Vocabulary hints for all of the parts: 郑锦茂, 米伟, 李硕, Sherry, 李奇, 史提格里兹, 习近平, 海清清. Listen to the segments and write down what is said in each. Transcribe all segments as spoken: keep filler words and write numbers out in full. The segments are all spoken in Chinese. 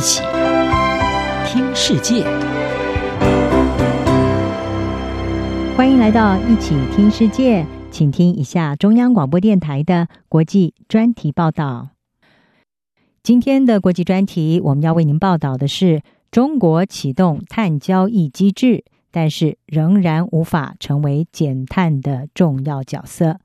一起听世界，欢迎来到一起听世界，请听一下中央广播电台的国际专题报道。今天的国际专题，我们要为您报道的是中国启动碳交易机制，但是仍然无法成为减碳的重要角色。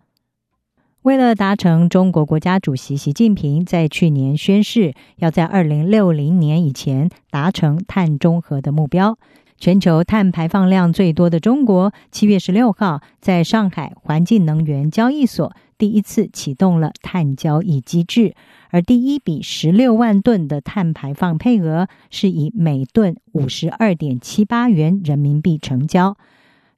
为了达成中国国家主席习近平在去年宣誓要在二零六零年以前达成碳中和的目标，全球碳排放量最多的中国七月十六号在上海环境能源交易所第一次启动了碳交易机制，而第一笔十六万吨的碳排放配额是以每吨 五十二点七八元人民币成交。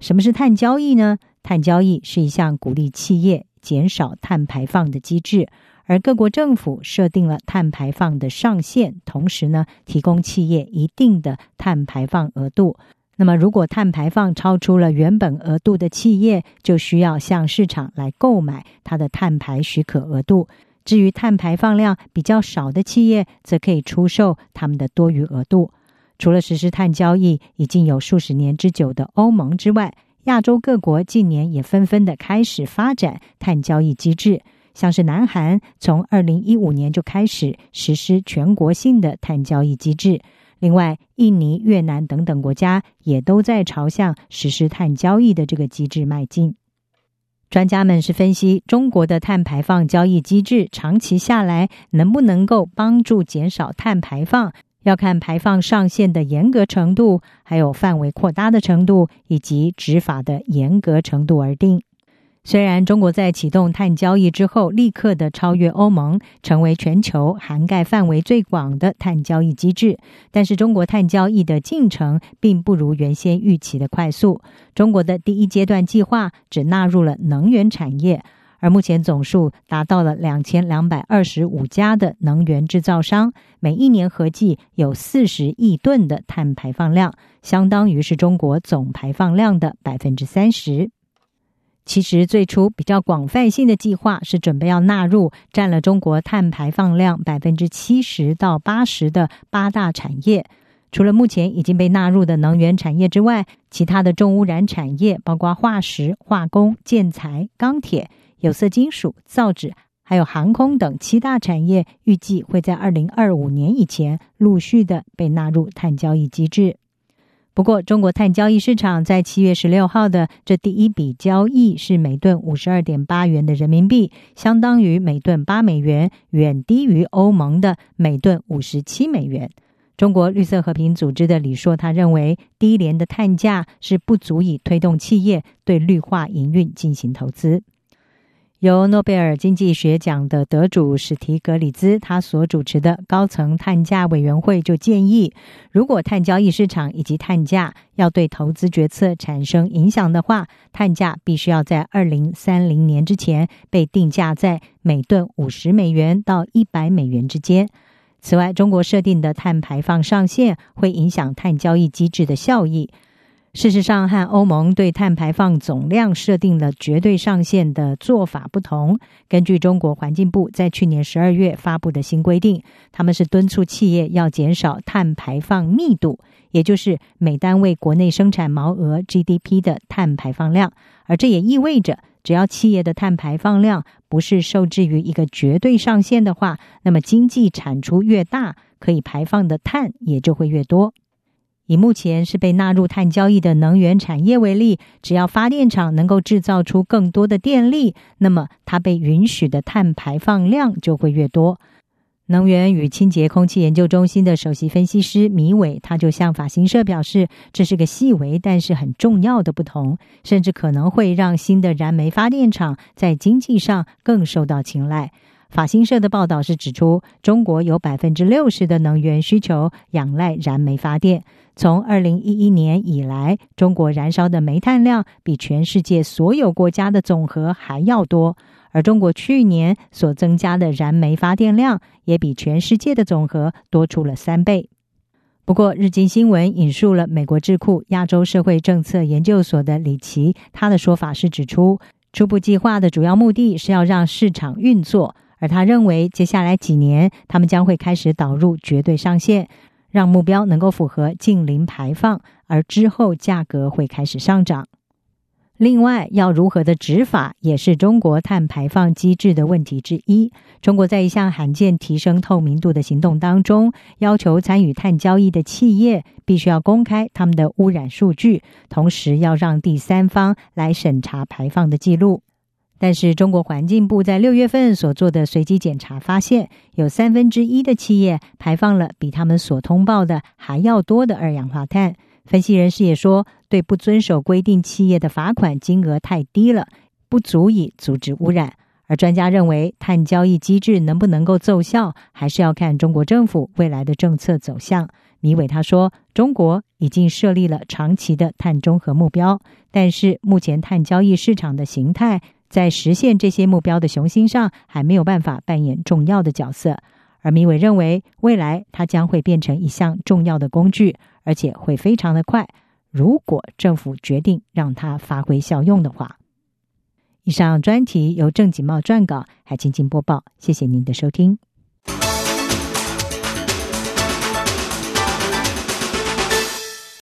什么是碳交易呢？碳交易是一项鼓励企业减少碳排放的机制，而各国政府设定了碳排放的上限，同时呢，提供企业一定的碳排放额度。那么如果碳排放超出了原本额度的企业，就需要向市场来购买它的碳排许可额度。至于碳排放量比较少的企业，则可以出售他们的多余额度。除了实施碳交易已经有数十年之久的欧盟之外，亚洲各国近年也纷纷的开始发展碳交易机制，像是南韩从二零一五年就开始实施全国性的碳交易机制，另外印尼、越南等等国家也都在朝向实施碳交易的这个机制迈进。专家们是分析中国的碳排放交易机制长期下来能不能够帮助减少碳排放，要看排放上限的严格程度，还有范围扩大的程度，以及执法的严格程度而定。虽然中国在启动碳交易之后立刻的超越欧盟，成为全球涵盖范围最广的碳交易机制，但是中国碳交易的进程并不如原先预期的快速。中国的第一阶段计划只纳入了能源产业，而目前总数达到了两千两百二十五家的能源制造商，每一年合计有四十亿吨的碳排放量，相当于是中国总排放量的 百分之三十。其实最初比较广泛性的计划是准备要纳入占了中国碳排放量 百分之七十到百分之八十 的八大产业。除了目前已经被纳入的能源产业之外，其他的重污染产业包括化石、化工、建材、钢铁、有色金属、造纸还有航空等七大产业，预计会在二零二五年以前陆续的被纳入碳交易机制。不过中国碳交易市场在七月十六号的这第一笔交易是每吨 五十二点八元的人民币，相当于每吨八美元，远低于欧盟的每吨五十七美元。中国绿色和平组织的李硕他认为，低廉的碳价是不足以推动企业对绿化营运进行投资。由诺贝尔经济学奖的得主史提格里兹他所主持的高层碳价委员会就建议，如果碳交易市场以及碳价要对投资决策产生影响的话，碳价必须要在二零三零年之前被定价在每吨五十美元到一百美元之间。此外，中国设定的碳排放上限会影响碳交易机制的效益。事实上，和欧盟对碳排放总量设定了绝对上限的做法不同，根据中国环境部在去年十二月发布的新规定，他们是敦促企业要减少碳排放密度，也就是每单位国内生产毛额 G D P 的碳排放量，而这也意味着只要企业的碳排放量不是受制于一个绝对上限的话，那么经济产出越大，可以排放的碳也就会越多。以目前是被纳入碳交易的能源产业为例，只要发电厂能够制造出更多的电力，那么它被允许的碳排放量就会越多。能源与清洁空气研究中心的首席分析师米伟，他就向法新社表示，这是个细微但是很重要的不同，甚至可能会让新的燃煤发电厂在经济上更受到青睐。法新社的报道是指出，中国有 百分之六十 的能源需求仰赖燃煤发电。从二零一一年以来，中国燃烧的煤炭量比全世界所有国家的总和还要多，而中国去年所增加的燃煤发电量也比全世界的总和多出了三倍。不过，日经新闻引述了美国智库亚洲社会政策研究所的李奇，他的说法是指出，初步计划的主要目的是要让市场运作，而他认为接下来几年他们将会开始导入绝对上限，让目标能够符合净零排放，而之后价格会开始上涨。另外，要如何的执法也是中国碳排放机制的问题之一。中国在一项罕见提升透明度的行动当中，要求参与碳交易的企业必须要公开他们的污染数据，同时要让第三方来审查排放的记录。但是中国环境部在六月份所做的随机检查发现，有三分之一的企业排放了比他们所通报的还要多的二氧化碳。分析人士也说，对不遵守规定企业的罚款金额太低了，不足以阻止污染。而专家认为，碳交易机制能不能够奏效，还是要看中国政府未来的政策走向。米伟他说，中国已经设立了长期的碳中和目标，但是目前碳交易市场的形态在实现这些目标的雄心上还没有办法扮演重要的角色。而米伟认为，未来它将会变成一项重要的工具，而且会非常的快，如果政府决定让它发挥效用的话。以上专题由郑锦茂撰稿，海清清播报，谢谢您的收听。